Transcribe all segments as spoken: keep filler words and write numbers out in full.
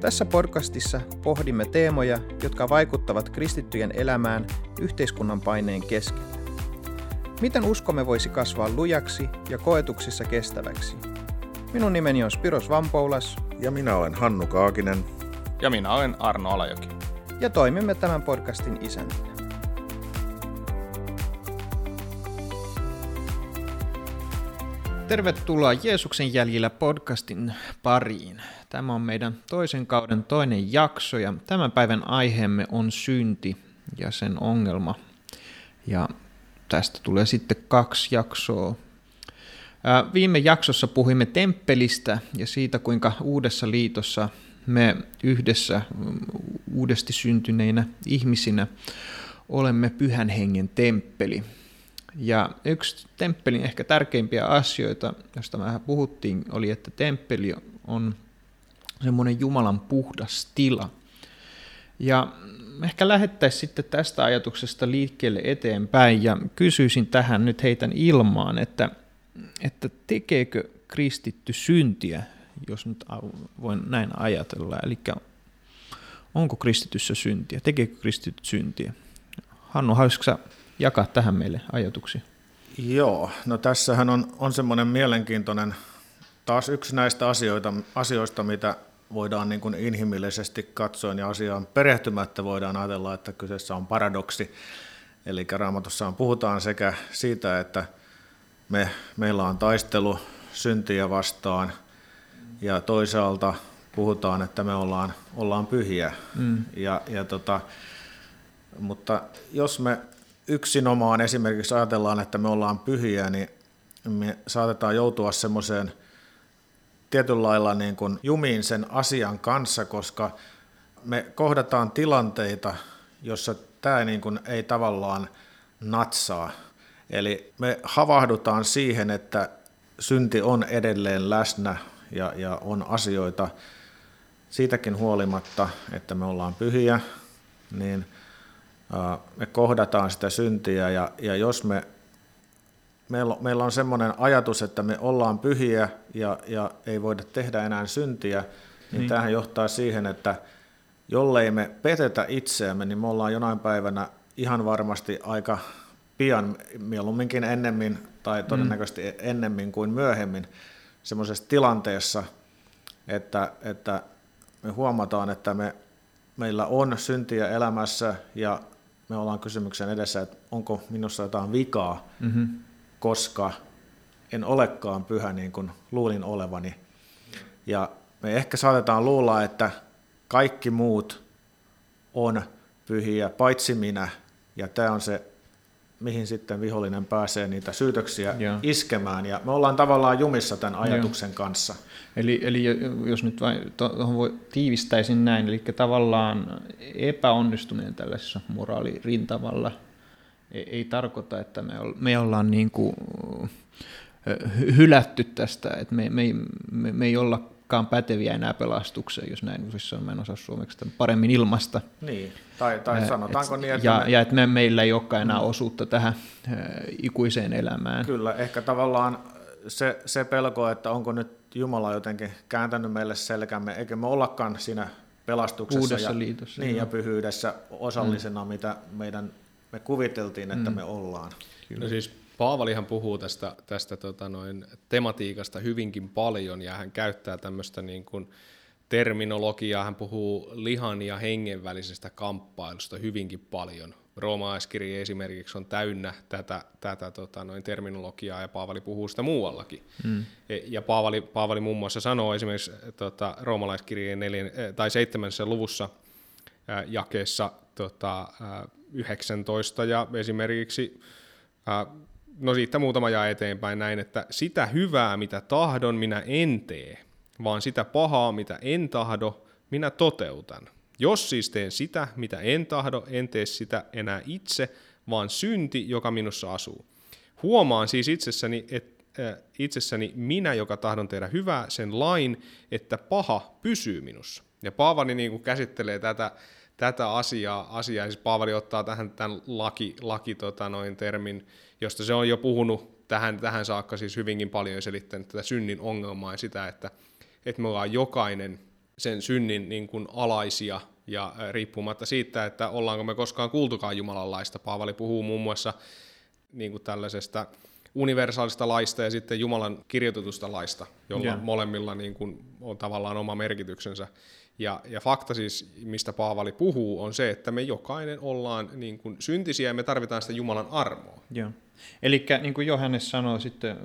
Tässä podcastissa pohdimme teemoja, jotka vaikuttavat kristittyjen elämään yhteiskunnan paineen keskellä. Miten uskomme voisi kasvaa lujaksi ja koetuksissa kestäväksi? Minun nimeni on Spiros Vampoulas. Ja minä olen Hannu Kaakinen. Ja minä olen Arno Ala-Joki. Ja toimimme tämän podcastin isäntinä. Tervetuloa Jeesuksen jäljillä podcastin pariin. Tämä on meidän toisen kauden toinen jakso ja tämän päivän aiheemme on synti ja sen ongelma. Ja tästä tulee sitten kaksi jaksoa. Viime jaksossa puhuimme temppelistä ja siitä, kuinka uudessa liitossa me yhdessä uudesti syntyneinä ihmisinä olemme Pyhän Hengen temppeli. Ja yksi temppelin ehkä tärkeimpiä asioita, josta vähän puhuttiin, oli, että temppeli on semmoinen Jumalan puhdas tila. Ja ehkä lähettäisiin sitten tästä ajatuksesta liikkeelle eteenpäin ja kysyisin tähän nyt heitän ilmaan, että, että tekeekö kristitty syntiä, jos nyt voin näin ajatella. Eli onko kristityssä syntiä, tekeekö kristitty syntiä? Hannu, haluaisitko sä jakaa tähän meille ajatuksia? Joo, no tässähän on, on semmoinen mielenkiintoinen, taas yksi näistä asioita, asioista, mitä voidaan niin kuin inhimillisesti katsoen ja asiaan perehtymättä voidaan ajatella, että kyseessä on paradoksi. Eli Raamatussaan puhutaan sekä siitä, että me, meillä on taistelu syntiä vastaan ja toisaalta puhutaan, että me ollaan, ollaan pyhiä. Mm. Ja, ja tota, mutta jos me yksinomaan esimerkiksi ajatellaan, että me ollaan pyhiä, niin me saatetaan joutua semmoiseen tietyllä lailla niin kuin jumiin sen asian kanssa, koska me kohdataan tilanteita, jossa tämä niin kuin ei tavallaan natsaa. Eli me havahdutaan siihen, että synti on edelleen läsnä ja, ja on asioita siitäkin huolimatta, että me ollaan pyhiä, niin me kohdataan sitä syntiä ja, ja jos me, meillä on semmoinen ajatus, että me ollaan pyhiä ja, ja ei voida tehdä enää syntiä, niin, niin tämähän johtaa siihen, että jollei me petetä itseämme, niin me ollaan jonain päivänä ihan varmasti aika pian, mieluumminkin ennemmin tai todennäköisesti mm. ennemmin kuin myöhemmin, semmoisessa tilanteessa, että, että me huomataan, että me, meillä on syntiä elämässä ja me ollaan kysymyksen edessä, että onko minussa jotain vikaa, mm-hmm. koska en olekaan pyhä niin kuin luulin olevani. Ja me ehkä saatetaan luulla, että kaikki muut on pyhiä, paitsi minä. Ja tämä on se, mihin sitten vihollinen pääsee niitä syytöksiä Joo. iskemään. Ja me ollaan tavallaan jumissa tämän ajatuksen Joo. kanssa. Eli, eli jos nyt vain tuohon voi tiivistäisin näin, eli tavallaan epäonnistuminen tällaisessa moraalirintavalla ei, ei tarkoita, että me, olla, me ollaan niin kuin hylätty tästä, että me, me, me, me ei ollakaan päteviä enää pelastukseen, jos näin useissa on, mä en osaa suomeksi tämän paremmin ilmasta. Niin, tai, tai sanotaanko et, niin, että... Ja, me... ja että me, meillä ei olekaan enää osuutta tähän äh, ikuiseen elämään. Kyllä, ehkä tavallaan se, se pelko, että onko nyt Jumala jotenkin kääntänyt meille selkämme, eikä me ollakaan siinä pelastuksessa ja, liitossa, niin, ja pyhyydessä osallisena, mm. mitä meidän... Me kuviteltiin, että mm. me ollaan. No siis Paavalihan puhuu tästä, tästä tota noin, tematiikasta hyvinkin paljon, ja hän käyttää tämmöistä niin kuin terminologiaa. Hän puhuu lihan ja hengen välisestä kamppailusta hyvinkin paljon. Roomalaiskirje esimerkiksi on täynnä tätä, tätä tota noin, terminologiaa, ja Paavali puhuu sitä muuallakin. Mm. Ja Paavali, Paavali muun muassa sanoo esimerkiksi tota, Roomalaiskirjeen seitsemännessä luvussa äh, jakeessa... Tota, äh, yhdeksäntoista ja esimerkiksi, no siitä muutama jää eteenpäin näin, että sitä hyvää, mitä tahdon, minä en tee, vaan sitä pahaa, mitä en tahdo, minä toteutan. Jos siis teen sitä, mitä en tahdo, en tee sitä enää itse, vaan synti, joka minussa asuu. Huomaan siis itsessäni, et, äh, itsessäni minä, joka tahdon tehdä hyvää, sen lain, että paha pysyy minussa. Ja Paavali niin kuin käsittelee tätä, tätä asiaa, asiaa, siis Paavali ottaa tähän tämän laki, laki tota noin, termin, josta se on jo puhunut tähän, tähän saakka siis hyvinkin paljon ja selittänyt tätä synnin ongelmaa ja sitä, että, että me ollaan jokainen sen synnin niin kuin alaisia ja riippumatta siitä, että ollaanko me koskaan kuultukaan Jumalan laista. Paavali puhuu muun muassa niin kuin tällaisesta universaalista laista ja sitten Jumalan kirjoitetusta laista, jolla yeah. molemmilla niin kuin on tavallaan oma merkityksensä. Ja, ja fakta siis, mistä Paavali puhuu, on se, että me jokainen ollaan niin kuin syntisiä ja me tarvitaan sitä Jumalan armoa. Joo. Eli niin kuin Johannes sanoo sitten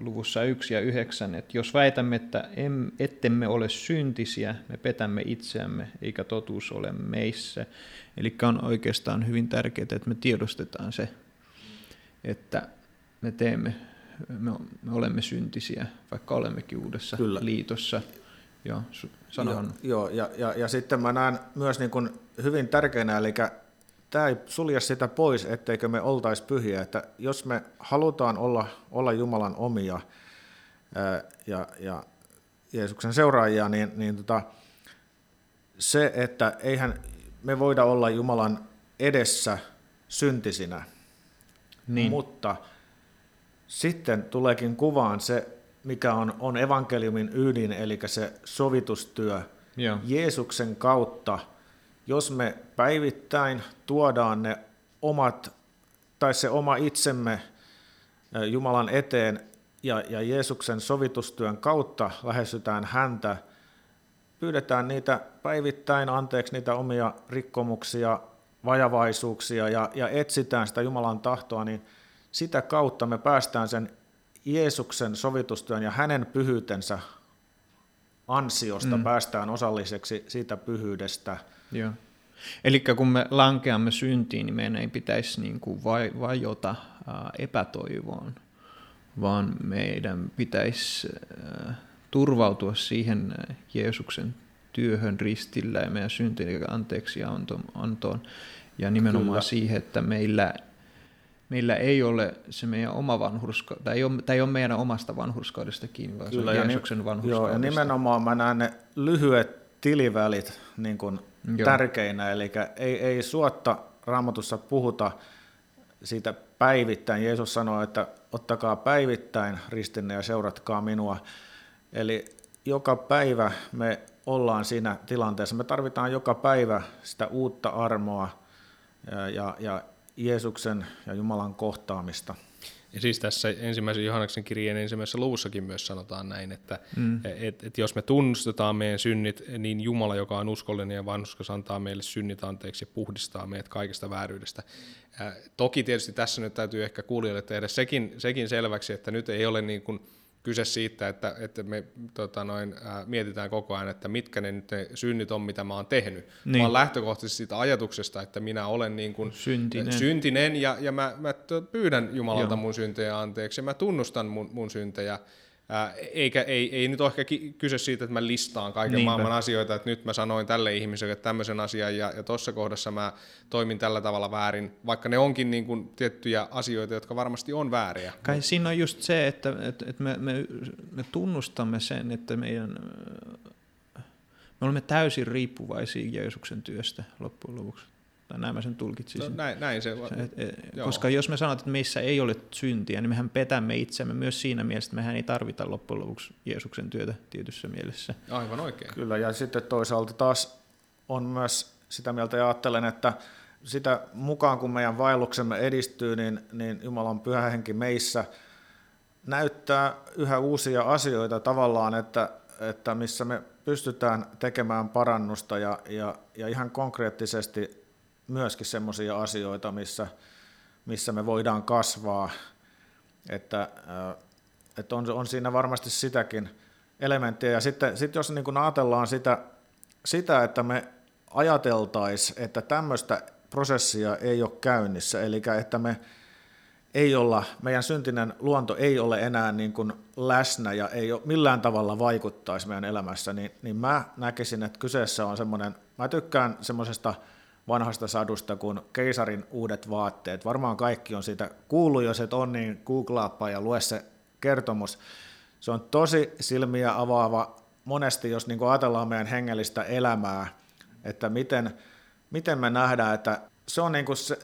luvussa yksi ja yhdeksän, että jos väitämme, että em, ettemme ole syntisiä, me petämme itseämme, eikä totuus ole meissä. Eli on oikeastaan hyvin tärkeää, että me tiedostetaan se, että me teemme, me, me olemme syntisiä, vaikka olemmekin uudessa Kyllä. liitossa. Joo, sanohan. Joo, ja, ja, ja sitten mä näen myös niin kuin hyvin tärkeänä, eli tämä ei sulje sitä pois, etteikö me oltaisi pyhiä, että jos me halutaan olla, olla Jumalan omia ää, ja, ja Jeesuksen seuraajia, niin, niin tota, se, että eihän me voida olla Jumalan edessä syntisinä, niin. Mutta sitten tuleekin kuvaan se, mikä on, on evankeliumin ydin, eli se sovitustyö Joo. Jeesuksen kautta, jos me päivittäin tuodaan ne omat, tai se oma itsemme Jumalan eteen, ja, ja Jeesuksen sovitustyön kautta lähestytään häntä, pyydetään niitä päivittäin anteeksi niitä omia rikkomuksia, vajavaisuuksia, ja, ja etsitään sitä Jumalan tahtoa, niin sitä kautta me päästään sen Jeesuksen sovitustyön ja hänen pyhyytensä ansiosta mm. päästään osalliseksi siitä pyhyydestä. Joo. Eli kun me lankeamme syntiin, niin meidän ei pitäisi niin kuin vajota epätoivoon, vaan meidän pitäisi turvautua siihen Jeesuksen työhön ristillä ja meidän syntiin anteeksiantoon ja nimenomaan Kyllä. siihen, että meillä Meillä ei ole se meidän oma vanhurska, tai ei ole, tai ei ole meidän omasta vanhurskaudesta kiinni, vaan Kyllä, se on Jeesuksen vanhurskaudesta. Joo, ja nimenomaan mä näen ne lyhyet tilivälit niin kuin tärkeinä, eli ei, ei suotta Raamatussa puhuta siitä päivittäin. Jeesus sanoo, että ottakaa päivittäin ristinne ja seuratkaa minua. Eli joka päivä me ollaan siinä tilanteessa. Me tarvitaan joka päivä sitä uutta armoa ja, ja, ja Jeesuksen ja Jumalan kohtaamista. Ja siis tässä ensimmäisen Johanneksen kirjeen ensimmäisessä luvussakin myös sanotaan näin, että mm. et, et jos me tunnustetaan meidän synnit, niin Jumala, joka on uskollinen ja vanhurskas, antaa meille synnit anteeksi ja puhdistaa meidät kaikesta vääryydestä. Äh, toki tietysti tässä nyt täytyy ehkä kuulijoille tehdä sekin, sekin selväksi, että nyt ei ole niin kuin kyse siitä, että, että me tota noin, äh, mietitään koko ajan, että mitkä ne nyt ne synnit on, mitä mä oon tehnyt, niin. vaan lähtökohtaisesti siitä ajatuksesta, että minä olen niin kuin syntinen. syntinen ja, ja mä, mä pyydän Jumalalta Joo. mun syntejä anteeksi, mä tunnustan mun, mun syntejä, äh, eikä ei, ei nyt ole ehkä ki- kyse siitä, että mä listaan kaiken Niinpä. maailman asioita, että nyt mä sanoin tälle ihmiselle tämmöisen asian ja, ja tuossa kohdassa mä toimin tällä tavalla väärin, vaikka ne onkin niin kuin tiettyjä asioita, jotka varmasti on vääriä. Kai siinä on just se, että, että, että me, me, me tunnustamme sen, että meidän, me olemme täysin riippuvaisia Jeesuksen työstä loppujen lopuksi. Tai näin mä sen tulkitsisin. No, näin, näin se, et, et, koska jos me sanotaan, että meissä ei ole syntiä, niin mehän petämme itseämme myös siinä mielessä, että mehän ei tarvita loppujen lopuksi Jeesuksen työtä tietyssä mielessä. Aivan oikein. Kyllä, ja sitten toisaalta taas on myös sitä mieltä, ja ajattelen, että sitä mukaan kun meidän vaelluksemme edistyy, niin, niin Jumalan pyhä henki meissä näyttää yhä uusia asioita tavallaan, että, että missä me pystytään tekemään parannusta ja, ja, ja ihan konkreettisesti myöskin semmoisia asioita, missä, missä me voidaan kasvaa, että, että on, on siinä varmasti sitäkin elementtiä. Ja sitten sit jos niin kun ajatellaan sitä, sitä, että me ajateltaisiin, että tämmöistä prosessia ei ole käynnissä, eli että me ei olla, meidän syntinen luonto ei ole enää niin kuin läsnä ja ei ole millään tavalla vaikuttaisi meidän elämässä, niin, niin mä näkisin, että kyseessä on semmoinen, mä tykkään semmoisesta vanhasta sadusta kuin Keisarin uudet vaatteet. Varmaan kaikki on siitä kuullut, jos et ole, niin googlaappa ja lue se kertomus. Se on tosi silmiä avaava monesti, jos niin kuin ajatellaan meidän hengellistä elämää, että miten, miten me nähdään, että se on niin kuin se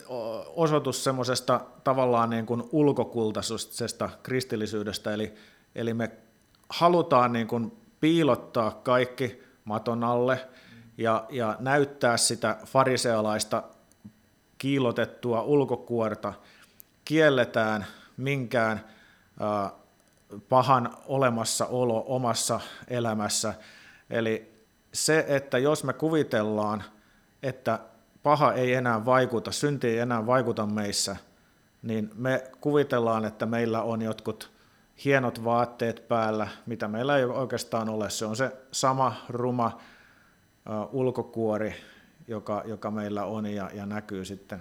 osoitus semmoisesta tavallaan niin kuin ulkokultaisesta kristillisyydestä, eli, eli me halutaan niin kuin piilottaa kaikki maton alle ja, ja näyttää sitä farisealaista kiilotettua ulkokuorta, kielletään minkään äh, pahan olemassaolo omassa elämässä. Eli se, että jos me kuvitellaan, että paha ei enää vaikuta, synti ei enää vaikuta meissä, niin me kuvitellaan, että meillä on jotkut hienot vaatteet päällä, mitä meillä ei oikeastaan ole. Se on se sama ruma uh, ulkokuori, joka, joka meillä on ja, ja näkyy sitten.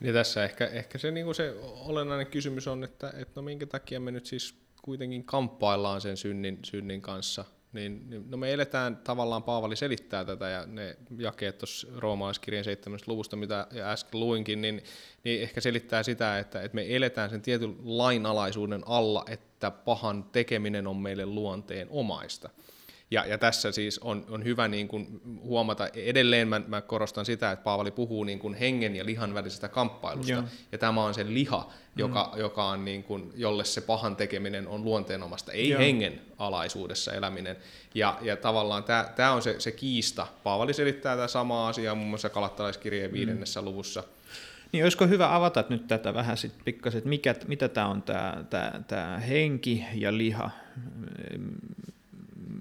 Ja tässä ehkä, ehkä se, niin kuin se olennainen kysymys on, että, että no minkä takia me nyt siis kuitenkin kamppaillaan sen synnin, synnin kanssa. Niin, no me eletään, tavallaan Paavali selittää tätä ja ne jakeet tuossa Roomalaiskirjan seitsemäs luvusta, mitä äsken luinkin, niin, niin ehkä selittää sitä, että, että me eletään sen tietyn lainalaisuuden alla, että pahan tekeminen on meille luonteen omaista. Ja, ja tässä siis on, on hyvä niin kuin huomata, edelleen mä, mä korostan sitä, että Paavali puhuu niin kuin hengen ja lihan välisestä kamppailusta, ja, ja tämä on se liha, joka, mm. joka on niin kuin, jolle se pahan tekeminen on luonteenomasta, ei ja. hengen alaisuudessa eläminen. Ja, ja tavallaan tämä on se, se kiista. Paavali selittää tämä sama asia muun muassa Galattalaiskirjeen viidennessä mm. luvussa. Niin olisiko hyvä avata nyt tätä vähän sitten pikkasen, että mikä, mitä tämä on tämä, tämä, tämä henki ja liha?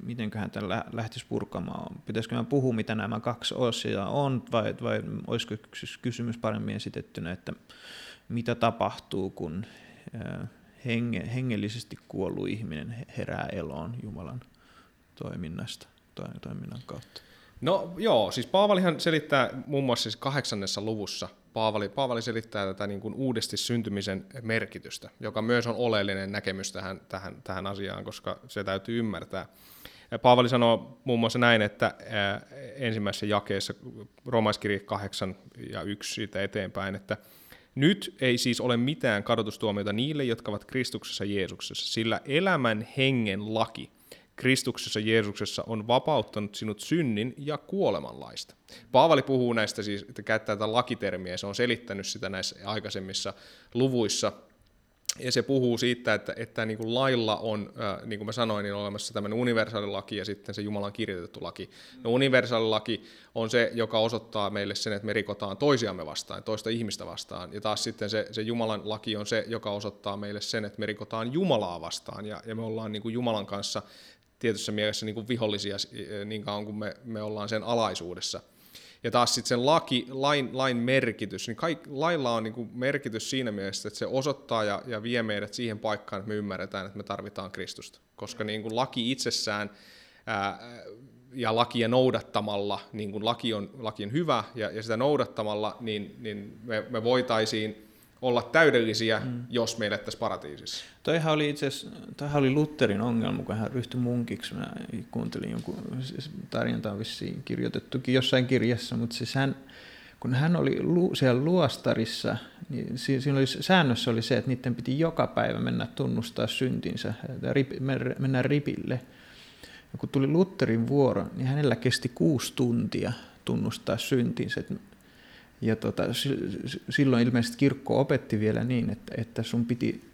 Mitenköhän tämän lähtisi purkamaan? Pitäisikö mä puhua, mitä nämä kaksi asiaa on, vai, vai olisiko kysymys paremmin esitettynä, että mitä tapahtuu, kun henge, hengellisesti kuollut ihminen herää eloon Jumalan toiminnasta tai toiminnan kautta? No joo, siis Paavalihan selittää muun muassa siis kahdeksannessa luvussa, Paavali, Paavali selittää tätä niin kuin uudesti syntymisen merkitystä, joka myös on oleellinen näkemys tähän, tähän, tähän asiaan, koska se täytyy ymmärtää. Paavali sanoo muun muassa näin, että ensimmäisessä jakeessa Roomalaiskirje kahdeksan ja yksi siitä eteenpäin, että nyt ei siis ole mitään kadotustuomiota niille, jotka ovat Kristuksessa Jeesuksessa, sillä elämän hengen laki Kristuksessa Jeesuksessa on vapauttanut sinut synnin ja kuolemanlaista. Paavali puhuu näistä, siis, että käyttää tätä lakitermiä, ja se on selittänyt sitä näissä aikaisemmissa luvuissa. Ja se puhuu siitä, että, että niin kuin lailla on, äh, niin kuin mä sanoin, niin on olemassa tämmöinen universaali laki ja sitten se Jumalan kirjoitettu laki. No universaali laki on se, joka osoittaa meille sen, että me rikotaan toisiamme vastaan, toista ihmistä vastaan. Ja taas sitten se, se Jumalan laki on se, joka osoittaa meille sen, että me rikotaan Jumalaa vastaan ja, ja me ollaan niin kuin Jumalan kanssa tietyssä mielessä niin kuin vihollisia niin kauan kuin me, me ollaan sen alaisuudessa. Ja taas sitten sen laki, lain, lain merkitys, niin kaik, lailla on niin kuin merkitys siinä mielessä, että se osoittaa ja, ja vie meidät siihen paikkaan, että me ymmärretään, että me tarvitaan Kristusta. Koska niin kuin laki itsessään ää, ja lakia noudattamalla, niin kuin laki on, laki on hyvä ja, ja sitä noudattamalla, niin, niin me, me voitaisiin olla täydellisiä, mm. jos me elettäisiin paratiisissa. Toihan oli itse asiassa oli Lutherin ongelma, kun hän ryhtyi munkiksi. Mä kuuntelin jonkun tarjontaan vissiin kirjoitettukin jossain kirjassa, mutta siis hän, kun hän oli lu, siellä luostarissa, niin siinä oli, säännössä oli se, että niiden piti joka päivä mennä tunnustaa syntinsä, rip, mennä ripille. Ja kun tuli Lutherin vuoro, niin hänellä kesti kuusi tuntia tunnustaa syntinsä. Ja tota, silloin ilmeisesti kirkko opetti vielä niin, että, että sun piti,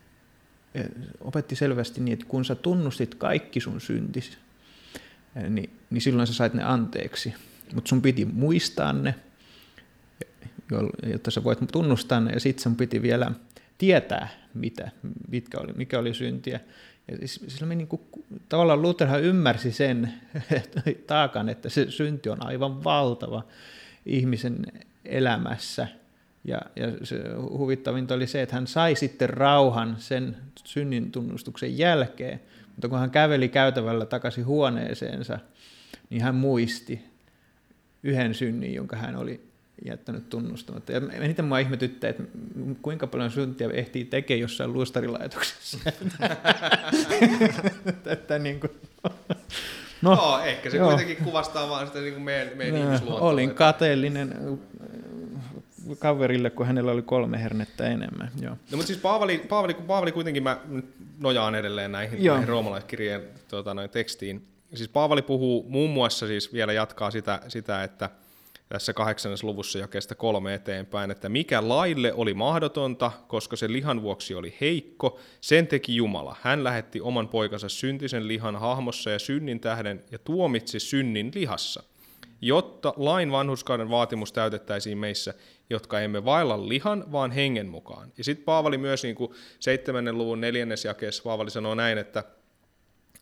opetti selvästi niin, että kun sä tunnustit kaikki sun syntisi, niin, niin silloin sä sait ne anteeksi. Mutta sun piti muistaa ne, jotta sä voit tunnustaa ne, ja sit sun piti vielä tietää, mitä, mitkä oli, mikä oli syntiä. Ja sillä me niin kuin, tavallaan Lutherhan ymmärsi sen taakan, että se synti on aivan valtava ihmisen elämässä. Ja, ja se huvittavinta oli se, että hän sai sitten rauhan sen synnin tunnustuksen jälkeen, mutta kun hän käveli käytävällä takaisin huoneeseensa, niin hän muisti yhden synnin, jonka hän oli jättänyt tunnustamatta. Ja eniten mua ihmetyttää, että kuinka paljon syntiä ehtii tekemään jossain luostarilaitoksessa. Tätä niin kuin... No, no, ehkä se joo. kuitenkin kuvastaa vaan sitä niin kuin meidän, meidän no, ihmisluontoa. Olin kateellinen kaverille, kun hänellä oli kolme hernettä enemmän. Joo. No, mutta siis Paavali, Paavali, Paavali kuitenkin, mä nojaan edelleen näihin, näihin roomalaiskirjeen tuota, noin tekstiin. Siis Paavali puhuu muun muassa, siis vielä jatkaa sitä, sitä että tässä kahdeksannessa luvussa jakeesta kolme eteenpäin, että mikä laille oli mahdotonta, koska se lihan vuoksi oli heikko, sen teki Jumala. Hän lähetti oman poikansa syntisen lihan hahmossa ja synnin tähden ja tuomitsi synnin lihassa, jotta lain vanhurskauden vaatimus täytettäisiin meissä, jotka emme vailla lihan, vaan hengen mukaan. Ja sitten Paavali myös niin kuin seitsemännen luvun neljännes jakeessa Paavali sanoo näin, että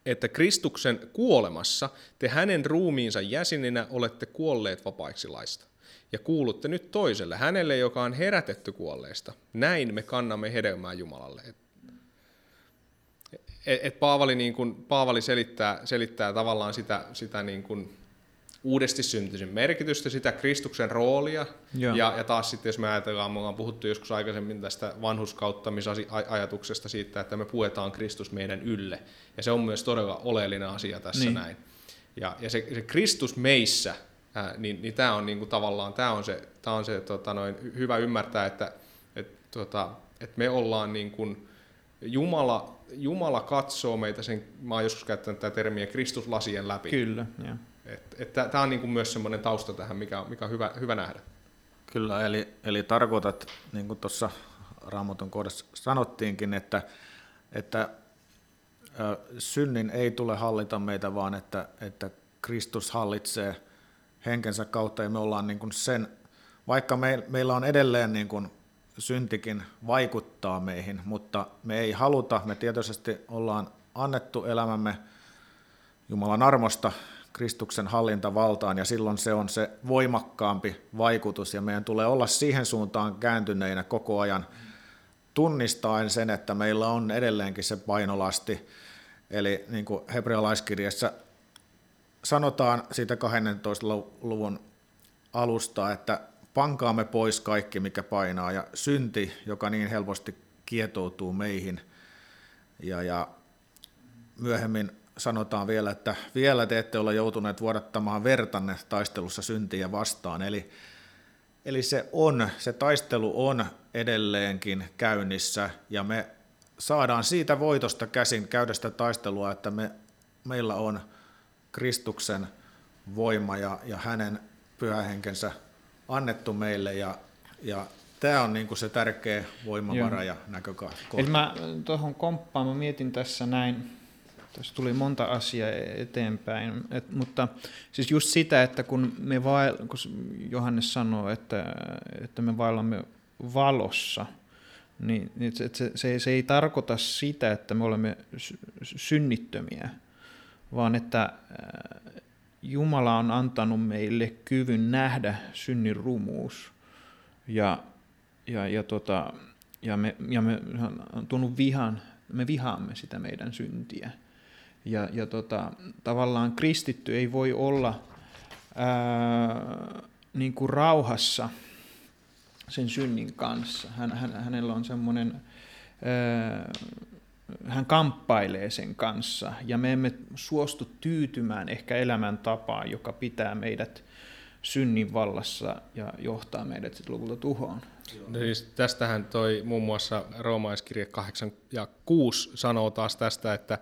että Kristuksen kuolemassa te hänen ruumiinsa jäseninä olette kuolleet vapaiksi laista, ja kuulutte nyt toiselle, hänelle, joka on herätetty kuolleista. Näin me kannamme hedelmää Jumalalle. Et, et Paavali, niin kun, Paavali selittää, selittää tavallaan sitä, sitä niin kun uudesti syntisen merkitystä, sitä Kristuksen roolia, ja, ja taas sitten jos me ajatellaan, me ollaan puhuttu joskus aikaisemmin tästä vanhurskauttamisajatuksesta siitä, että me puetaan Kristus meidän ylle, ja se on myös todella oleellinen asia tässä niin. näin. Ja, ja se, se Kristus meissä, ää, niin, niin tämä on niinku tavallaan, tämä on se, tää on se tota noin, hyvä ymmärtää, että et, tota, et me ollaan niin kuin Jumala, Jumala katsoo meitä, sen, mä oon joskus käyttänyt tätä termiä Kristuslasien läpi. Kyllä, joo. Tämä on niinku myös semmoinen tausta tähän, mikä, mikä on hyvä, hyvä nähdä. Kyllä, eli, eli tarkoitat, niin kuin tuossa Raamatun kohdassa sanottiinkin, että, että ö, synnin ei tule hallita meitä, vaan että, että Kristus hallitsee henkensä kautta, ja me ollaan niin kuin sen, vaikka me, meillä on edelleen niin kuin syntikin vaikuttaa meihin, mutta me ei haluta, me tietysti ollaan annettu elämämme Jumalan armosta Kristuksen hallintavaltaan, ja silloin se on se voimakkaampi vaikutus, ja meidän tulee olla siihen suuntaan kääntyneinä koko ajan tunnistaen sen, että meillä on edelleenkin se painolasti, eli niin kuin hebrealaiskirjassa sanotaan siitä kahdentoista luvun alusta, että pankaamme pois kaikki, mikä painaa, ja synti, joka niin helposti kietoutuu meihin, ja, ja myöhemmin sanotaan vielä, että vielä te ette ole joutuneet vuodattamaan vertanne taistelussa syntiä vastaan. Eli, eli se, on, se taistelu on edelleenkin käynnissä, ja me saadaan siitä voitosta käsin käydä sitä taistelua, että me, meillä on Kristuksen voima ja, ja hänen pyhähenkensä annettu meille, ja, ja tämä on niin kuin se tärkeä voimavara. Joo. Ja näkökohta. Eli mä tuohon komppaan, mä mietin tässä näin. Tässä tuli monta asiaa eteenpäin, et, mutta siis just sitä, että kun, me vael, kun Johannes sanoo, että, että me vaellamme valossa, niin se, se, se ei tarkoita sitä, että me olemme synnittömiä, vaan että Jumala on antanut meille kyvyn nähdä synnin rumuus, ja, ja, ja, tota, ja me, ja me on tunnut vihan, me vihaamme sitä meidän syntiä. Ja, ja tota, tavallaan kristitty ei voi olla ää, niin kuin rauhassa sen synnin kanssa. Hän, hän, hänellä on semmoinen, ää, hän kamppailee sen kanssa, ja me emme suostu tyytymään ehkä elämäntapaan, joka pitää meidät synnin vallassa ja johtaa meidät sitten lopulta tuhoon. No siis tästähän toi muun muassa Roomalaiskirje kahdeksan ja kuusi sanoo taas tästä, että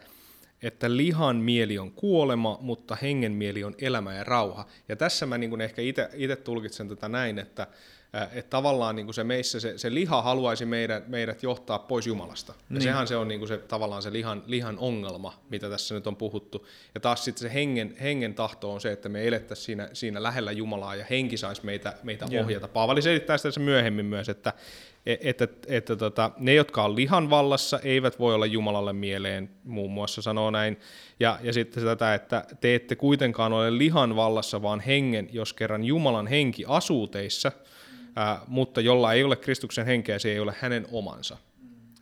että lihan mieli on kuolema, mutta hengen mieli on elämä ja rauha. Ja tässä mä niin kuin ehkä itse tulkitsen tätä näin, että, että tavallaan niin kuin se meissä se, se liha haluaisi meidät, meidät johtaa pois Jumalasta. Ja niin. Sehän se on niin kuin se, tavallaan se lihan, lihan ongelma, mitä tässä nyt on puhuttu. Ja taas sitten se hengen, hengen tahto on se, että me elettäisiin siinä, siinä lähellä Jumalaa, ja henki saisi meitä, meitä ohjata. Paavali selittää sitä myöhemmin myös, että, että, että, että tota, ne, jotka on lihan vallassa, eivät voi olla Jumalalle mieleen, muun muassa sanoo näin. Ja, ja sitten tätä, että te ette kuitenkaan ole lihan vallassa, vaan hengen, jos kerran Jumalan henki asuu teissä, ää, mutta jolla ei ole Kristuksen henkeä, se ei ole hänen omansa.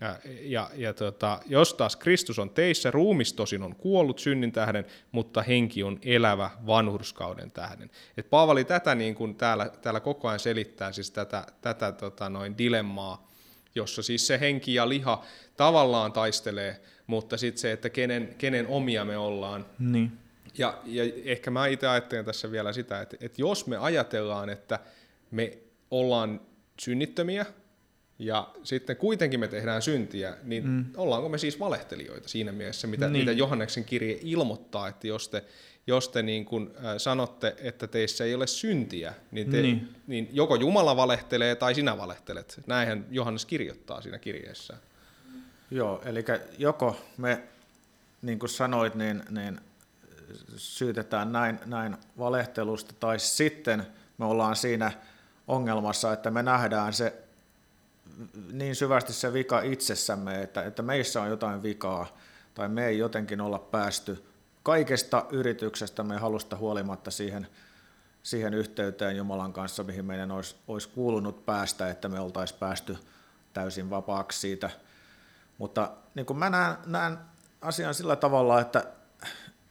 Ja, ja, ja tota, jos taas Kristus on teissä, ruumis tosin on kuollut synnin tähden, mutta henki on elävä vanhurskauden tähden. Et Paavali tätä niin kuin täällä, täällä koko ajan selittää, siis tätä, tätä tota noin dilemmaa, jossa siis se henki ja liha tavallaan taistelee, mutta sitten se, että kenen, kenen omia me ollaan. Niin. Ja, ja ehkä mä itse ajattelen tässä vielä sitä, että, että jos me ajatellaan, että me ollaan synnittömiä, ja sitten kuitenkin me tehdään syntiä, niin mm. ollaanko me siis valehtelijoita siinä mielessä, mitä niin. niitä Johanneksen kirje ilmoittaa, että jos te, jos te niin kuin sanotte, että teissä ei ole syntiä, niin, te, niin. niin joko Jumala valehtelee tai sinä valehtelet. Näinhän Johannes kirjoittaa siinä kirjeessä. Joo, eli joko me, niin kuin sanoit, niin, niin syytetään näin, näin valehtelusta, tai sitten me ollaan siinä ongelmassa, että me nähdään se, niin syvästi se vika itsessämme, että, että meissä on jotain vikaa tai me ei jotenkin olla päästy kaikesta yrityksestä me halusta huolimatta siihen, siihen yhteyteen Jumalan kanssa, mihin meidän olisi, olisi kuulunut päästä, että me oltaisiin päästy täysin vapaaksi siitä. Mutta niin kuin mä näen, näen asian sillä tavalla, että,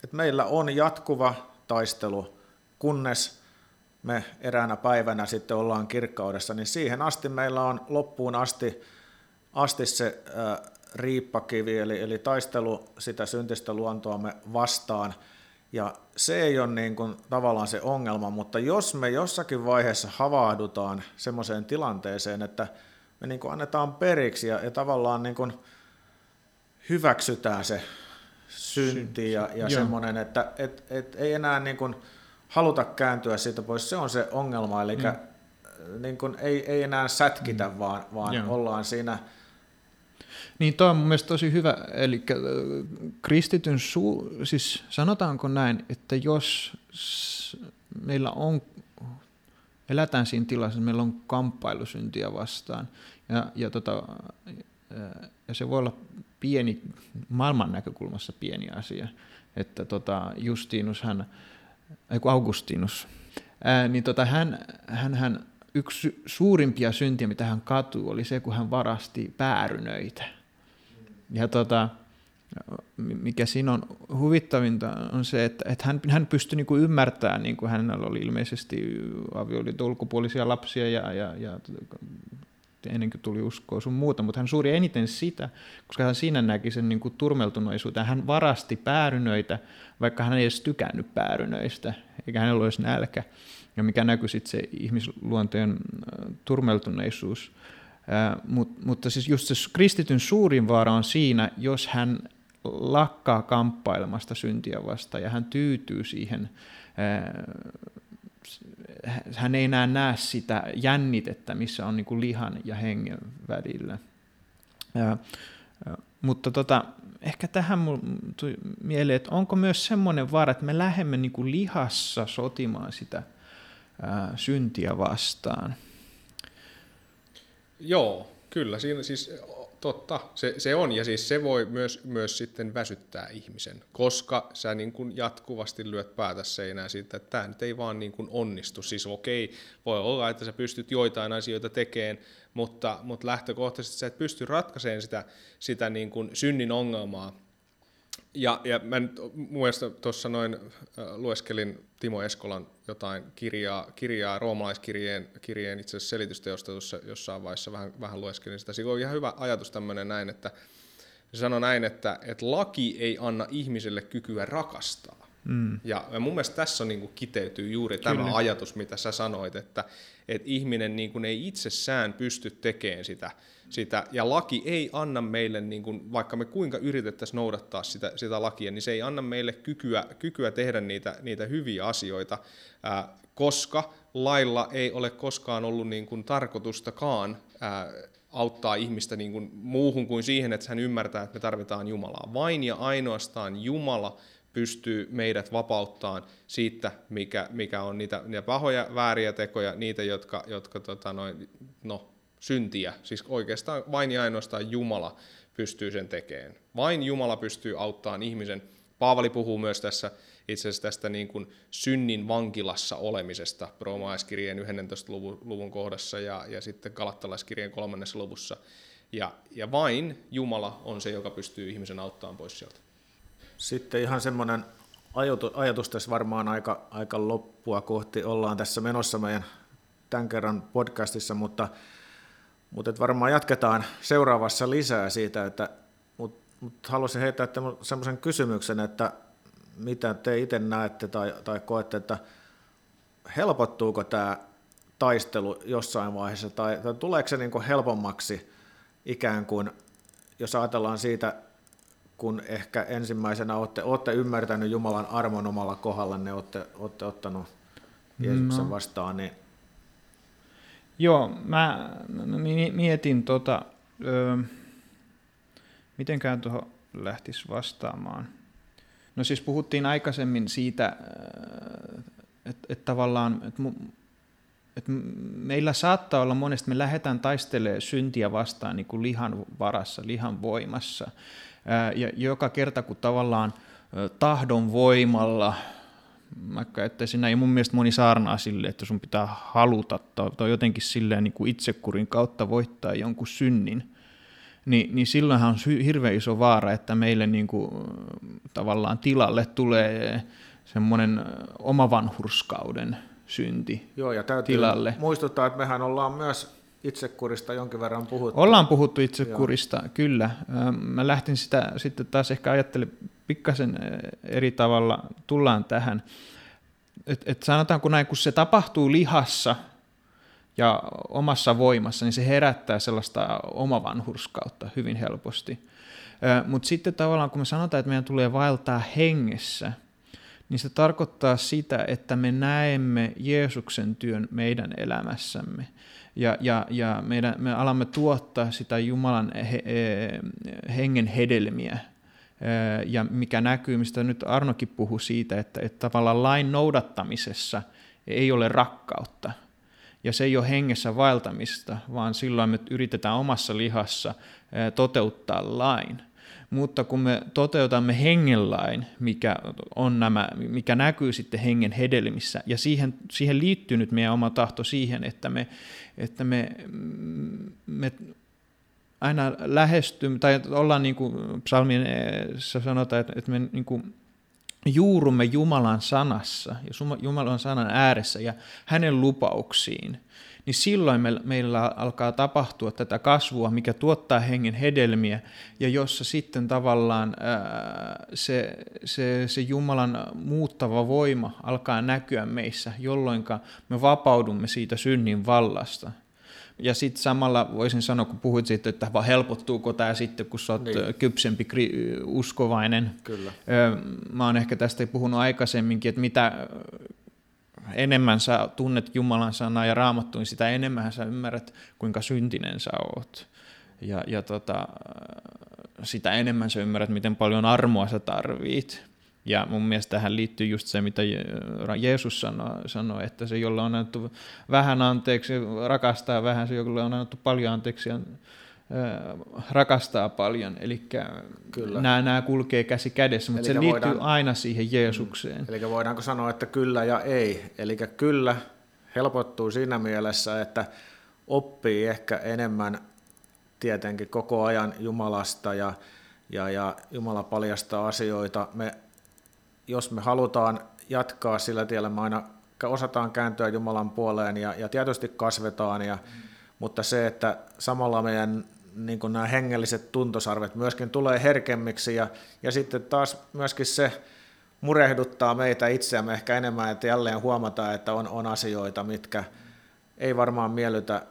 että meillä on jatkuva taistelu, kunnes me eräänä päivänä sitten ollaan kirkkaudessa, niin siihen asti meillä on loppuun asti, asti se äh, riippakivi, eli, eli taistelu sitä syntistä luontoamme vastaan. Ja se ei ole niin kuin tavallaan se ongelma, mutta jos me jossakin vaiheessa havahdutaan semmoiseen tilanteeseen, että me niin kuin annetaan periksi ja, ja tavallaan niin kuin hyväksytään se synti ja, ja semmoinen, että et, et, ei enää niin kuin haluta kääntyä siitä pois, se on se ongelma, eli mm. niin kun ei, ei enää sätkitä, mm. vaan, vaan yeah. ollaan siinä. Niin, toi on mun mielestä tosi hyvä, eli kristityn, su... siis sanotaanko näin, että jos meillä on, elätään siinä tilassa, meillä on kamppailusyntiä vastaan, ja, ja, tota, ja se voi olla pieni, maailman näkökulmassa pieni asia, että tota, Justinushan, eiku Augustinus, Ää, niin tota, hän, hän, hän, yksi suurimpia syntiä, mitä hän katui, oli se, kun hän varasti päärynöitä. Ja tota, mikä siinä on huvittavinta on se, että, että hän, hän pystyi niinku ymmärtämään, niin kuin hänellä oli ilmeisesti avioliiton ulkopuolisia lapsia ja, ja, ja ennen kuin tuli uskoa sun muuta, mutta hän suuri eniten sitä, koska hän siinä näki sen niin kuin turmeltuneisuuteen. Hän varasti päärynöitä, vaikka hän ei edes tykännyt päärynöistä, eikä hänellä olisi nälkä, ja mikä näkyi sitten se ihmisluonteen turmeltuneisuus. Ää, mut, mutta siis just se kristityn suurin vaara on siinä, jos hän lakkaa kamppailemasta syntiä vastaan, ja hän tyytyy siihen. Ää, hän ei enää näe sitä jännitettä, missä on niin kuin lihan ja hengen välillä. Ja, mutta tota, ehkä tähän mun tuli mieleen, että onko myös semmoinen vaara, että me lähdemme niin kuin lihassa sotimaan sitä ää, syntiä vastaan. Joo, kyllä. Siinä, siis, totta, se, se on. Ja siis se voi myös, myös sitten väsyttää ihmisen, koska sä niin kun jatkuvasti lyöt päätä seinään siitä, että tämä nyt ei vaan niin kun onnistu. Siis okei, voi olla, että sä pystyt joitain asioita tekemään, mutta, mutta lähtökohtaisesti sä et pysty ratkaisemaan sitä, sitä niin kun synnin ongelmaa. Ja, ja mä nyt tuossa noin äh, lueskelin Timo Eskolan jotain kirjaa, kirjaa roomalaiskirjeen kirjeen itse asiassa selitysteosta, jossa jossain vaiheessa vähän, vähän lueskelin sitä. Siinä on ihan hyvä ajatus tämmöinen näin, että se sanoi näin, että, että laki ei anna ihmiselle kykyä rakastaa. Mm. Ja mun mielestä tässä niin kuin kiteytyy juuri Kyllä. tämä ajatus, mitä sä sanoit, että, että ihminen niin kuin ei itsessään pysty tekemään sitä, sitä, ja laki ei anna meille, niin kuin, vaikka me kuinka yritettäisiin noudattaa sitä, sitä lakia, niin se ei anna meille kykyä, kykyä tehdä niitä, niitä hyviä asioita, ää, koska lailla ei ole koskaan ollut niin kuin tarkoitustakaan ää, auttaa ihmistä niin kuin muuhun kuin siihen, että hän ymmärtää, että me tarvitaan Jumalaa. Vain ja ainoastaan Jumala pystyy meidät vapauttaan siitä, mikä, mikä on niitä, niitä pahoja, vääriä tekoja, niitä, jotka, jotka tota noin, no, syntiä. Siis oikeastaan vain ja ainoastaan Jumala pystyy sen tekemään. Vain Jumala pystyy auttamaan ihmisen. Paavali puhuu myös tässä itse asiassa tästä niin kuin synnin vankilassa olemisesta roomalaiskirjeen yhdennentoista luvun kohdassa ja, ja sitten Galattalaiskirjeen kolmannessa luvussa. Ja, ja vain Jumala on se, joka pystyy ihmisen auttamaan pois sieltä. Sitten ihan semmoinen ajatus tässä varmaan aika, aika loppua kohti ollaan tässä menossa meidän tämän kerran podcastissa, mutta, mutta et varmaan jatketaan seuraavassa lisää siitä, että mut, mut haluaisin heittää semmoisen kysymyksen, että mitä te itse näette tai, tai koette, että helpottuuko tämä taistelu jossain vaiheessa tai, tai tuleeko se niinku helpommaksi ikään kuin, jos ajatellaan siitä, kun ehkä ensimmäisenä olette, olette ymmärtänyt Jumalan armon omalla kohdalla, ne olette, olette ottanut Jeesuksen no. vastaan. Niin... Joo, mä mietin, tota, öö, mitenkään tuohon lähtisi vastaamaan. No siis puhuttiin aikaisemmin siitä, että et tavallaan... Et mu, Et meillä saattaa olla monesti, me lähdetään taistelemaan syntiä vastaan niin kuin lihan varassa, lihan voimassa. Ja joka kerta, kun tavallaan tahdon voimalla, mä käyttäisin näin, ja mun mielestä moni saarnaa silleen, että sun pitää haluta, tai jotenkin silleen niin kuin itsekurin kautta voittaa jonkun synnin, niin, niin silloinhan on hirveän iso vaara, että meille niin kuin, tavallaan tilalle tulee semmoinen oma vanhurskauden synti. Joo, ja täytyy tilalle. Muistuttaa, että mehän ollaan myös itsekurista jonkin verran puhuttu. Ollaan puhuttu itsekurista, Joo. kyllä. Mä lähtin sitä sitten taas ehkä ajattelemaan pikkasen eri tavalla, tullaan tähän. Että et sanotaanko näin, kun se tapahtuu lihassa ja omassa voimassa, niin se herättää sellaista omavanhurskautta hyvin helposti. Mutta sitten tavallaan, kun me sanotaan, että meidän tulee vaeltaa hengessä, niin se tarkoittaa sitä, että me näemme Jeesuksen työn meidän elämässämme ja, ja, ja meidän, me alamme tuottaa sitä Jumalan he, he, hengen hedelmiä, ja mikä näkyy, mistä nyt Arnokin puhui siitä, että, että tavallaan lain noudattamisessa ei ole rakkautta ja se ei ole hengessä vaeltamista, vaan silloin me yritetään omassa lihassa toteuttaa lain. Mutta kun me toteutamme hengenlain, mikä, on nämä, mikä näkyy sitten hengen hedelmissä, ja siihen, siihen liittyy nyt meidän oma tahto siihen, että me, että me, me aina lähestymme, tai ollaan niin kuin psalmissa sanotaan, että me niin kuin juurumme Jumalan sanassa, ja Jumalan sanan ääressä ja hänen lupauksiin, niin silloin me, meillä alkaa tapahtua tätä kasvua, mikä tuottaa hengen hedelmiä, ja jossa sitten tavallaan ää, se, se, se Jumalan muuttava voima alkaa näkyä meissä, jolloinka me vapaudumme siitä synnin vallasta. Ja sitten samalla voisin sanoa, kun puhuit siitä, että helpottuuko tämä sitten, kun sä oot niin. kypsempi uskovainen. Kyllä. Mä oon ehkä tästä puhunut aikaisemminkin, että mitä... enemmän sä tunnet Jumalan sanaa ja Raamattua, niin sitä enemmän sä ymmärrät, kuinka syntinen sä oot. Ja, ja tota, sitä enemmän sä ymmärrät, miten paljon armoa sä tarvit. Ja mun mielestä tähän liittyy just se, mitä Jeesus sanoi, että se, jolle on annettu vähän anteeksi, rakastaa vähän, se, jolle on annettu paljon anteeksi, rakastaa paljon, eli nämä, nämä kulkee käsi kädessä, mutta elikkä se liittyy voidaan, aina siihen Jeesukseen. Eli voidaanko sanoa, että kyllä ja ei, eli kyllä helpottuu siinä mielessä, että oppii ehkä enemmän tietenkin koko ajan Jumalasta ja, ja, ja Jumala paljastaa asioita. Me, jos me halutaan jatkaa sillä tiellä, me aina osataan kääntyä Jumalan puoleen ja, ja tietysti kasvetaan, ja, mm. mutta se, että samalla meidän niin kuin nämä hengelliset tuntosarvet myöskin tulee herkemmiksi, ja, ja sitten taas myöskin se murehduttaa meitä itseämme ehkä enemmän, että jälleen huomataan, että on, on asioita, mitkä ei varmaan miellytä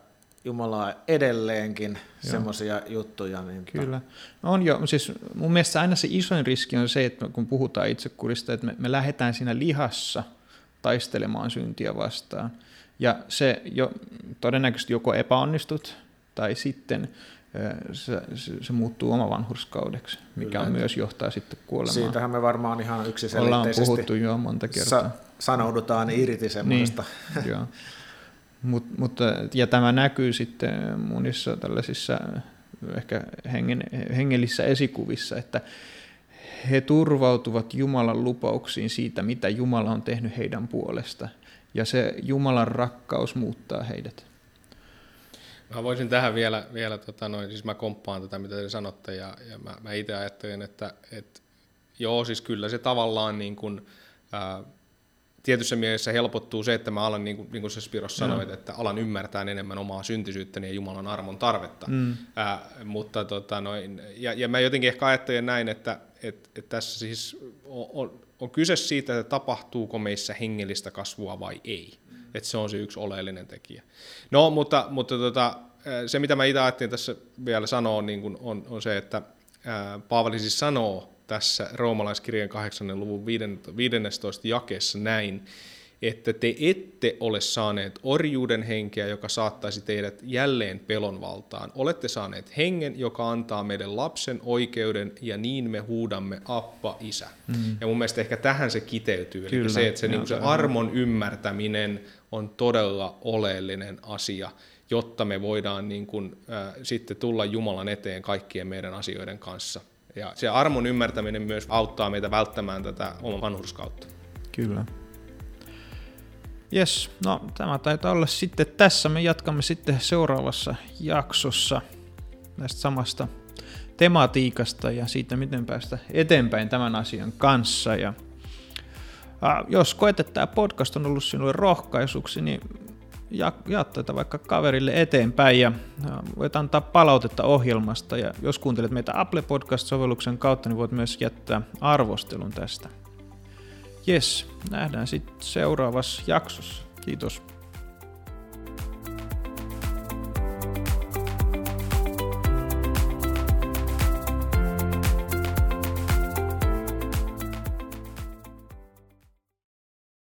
Jumalaa edelleenkin, semmoisia juttuja. Niin Kyllä. No on jo, siis mun mielestä aina se isoin riski on se, että kun puhutaan itsekurista, että me, me lähdetään siinä lihassa taistelemaan syntiä vastaan. Ja se jo, todennäköisesti joko epäonnistut, tai sitten se, se, se muuttuu omavanhurskaudeksi, mikä on myös johtaa sitten kuolemaan. Siitähän me varmaan ihan yksiselitteisesti ollaan puhuttu jo monta kertaa. Sa- sanoudutaan irti semmoista. Niin, joo. Mut, mut, ja tämä näkyy sitten monissa tällaisissa ehkä hengen, hengellisissä esikuvissa, että he turvautuvat Jumalan lupauksiin siitä, mitä Jumala on tehnyt heidän puolesta. Ja se Jumalan rakkaus muuttaa heidät. Mä voisin tähän vielä, vielä tota noin, siis mä komppaan tätä, mitä te sanotte, ja, ja mä, mä itse ajattelen, että et, joo, siis kyllä se tavallaan niin kun, ää, tietyssä mielessä helpottuu se, että mä alan, niin kuin, niin kuin sä Spiros sanoit, no. että alan ymmärtää enemmän omaa syntisyyttäni ja Jumalan armon tarvetta. Mm. Ää, mutta tota noin, ja, ja mä jotenkin ehkä ajattelen näin, että et, et tässä siis on, on, on kyse siitä, että tapahtuuko meissä hengellistä kasvua vai ei. Että se on se yksi oleellinen tekijä. No, mutta, mutta tota, se, mitä mä itse ajattelin tässä vielä sanoa, niin kun on, on se, että ää, Paavali siis sanoo tässä Roomalaiskirjan kahdeksannen luvun viidennessätoista jakeessa näin, että te ette ole saaneet orjuuden henkeä, joka saattaisi teidät jälleen pelon valtaan. Olette saaneet hengen, joka antaa meidän lapsen oikeuden, ja niin me huudamme Abba, Isä. Mm-hmm. Ja mun mielestä ehkä tähän se kiteytyy, eli se, että se, niin se armon ymmärtäminen on todella oleellinen asia, jotta me voidaan niin kuin, äh, sitten tulla Jumalan eteen kaikkien meidän asioiden kanssa. Ja se armon ymmärtäminen myös auttaa meitä välttämään tätä oman vanhurskautta. Kyllä. Jes, no tämä taitaa olla sitten tässä. Me jatkamme sitten seuraavassa jaksossa tästä samasta tematiikasta ja siitä, miten päästä eteenpäin tämän asian kanssa. Ja, äh, jos koet, että tämä podcast on ollut sinulle rohkaisuksi, niin ja jaa tätä vaikka kaverille eteenpäin ja voit antaa palautetta ohjelmasta. Ja jos kuuntelet meitä Apple Podcast-sovelluksen kautta, niin voit myös jättää arvostelun tästä. Jes, nähdään sitten seuraavassa jaksossa. Kiitos.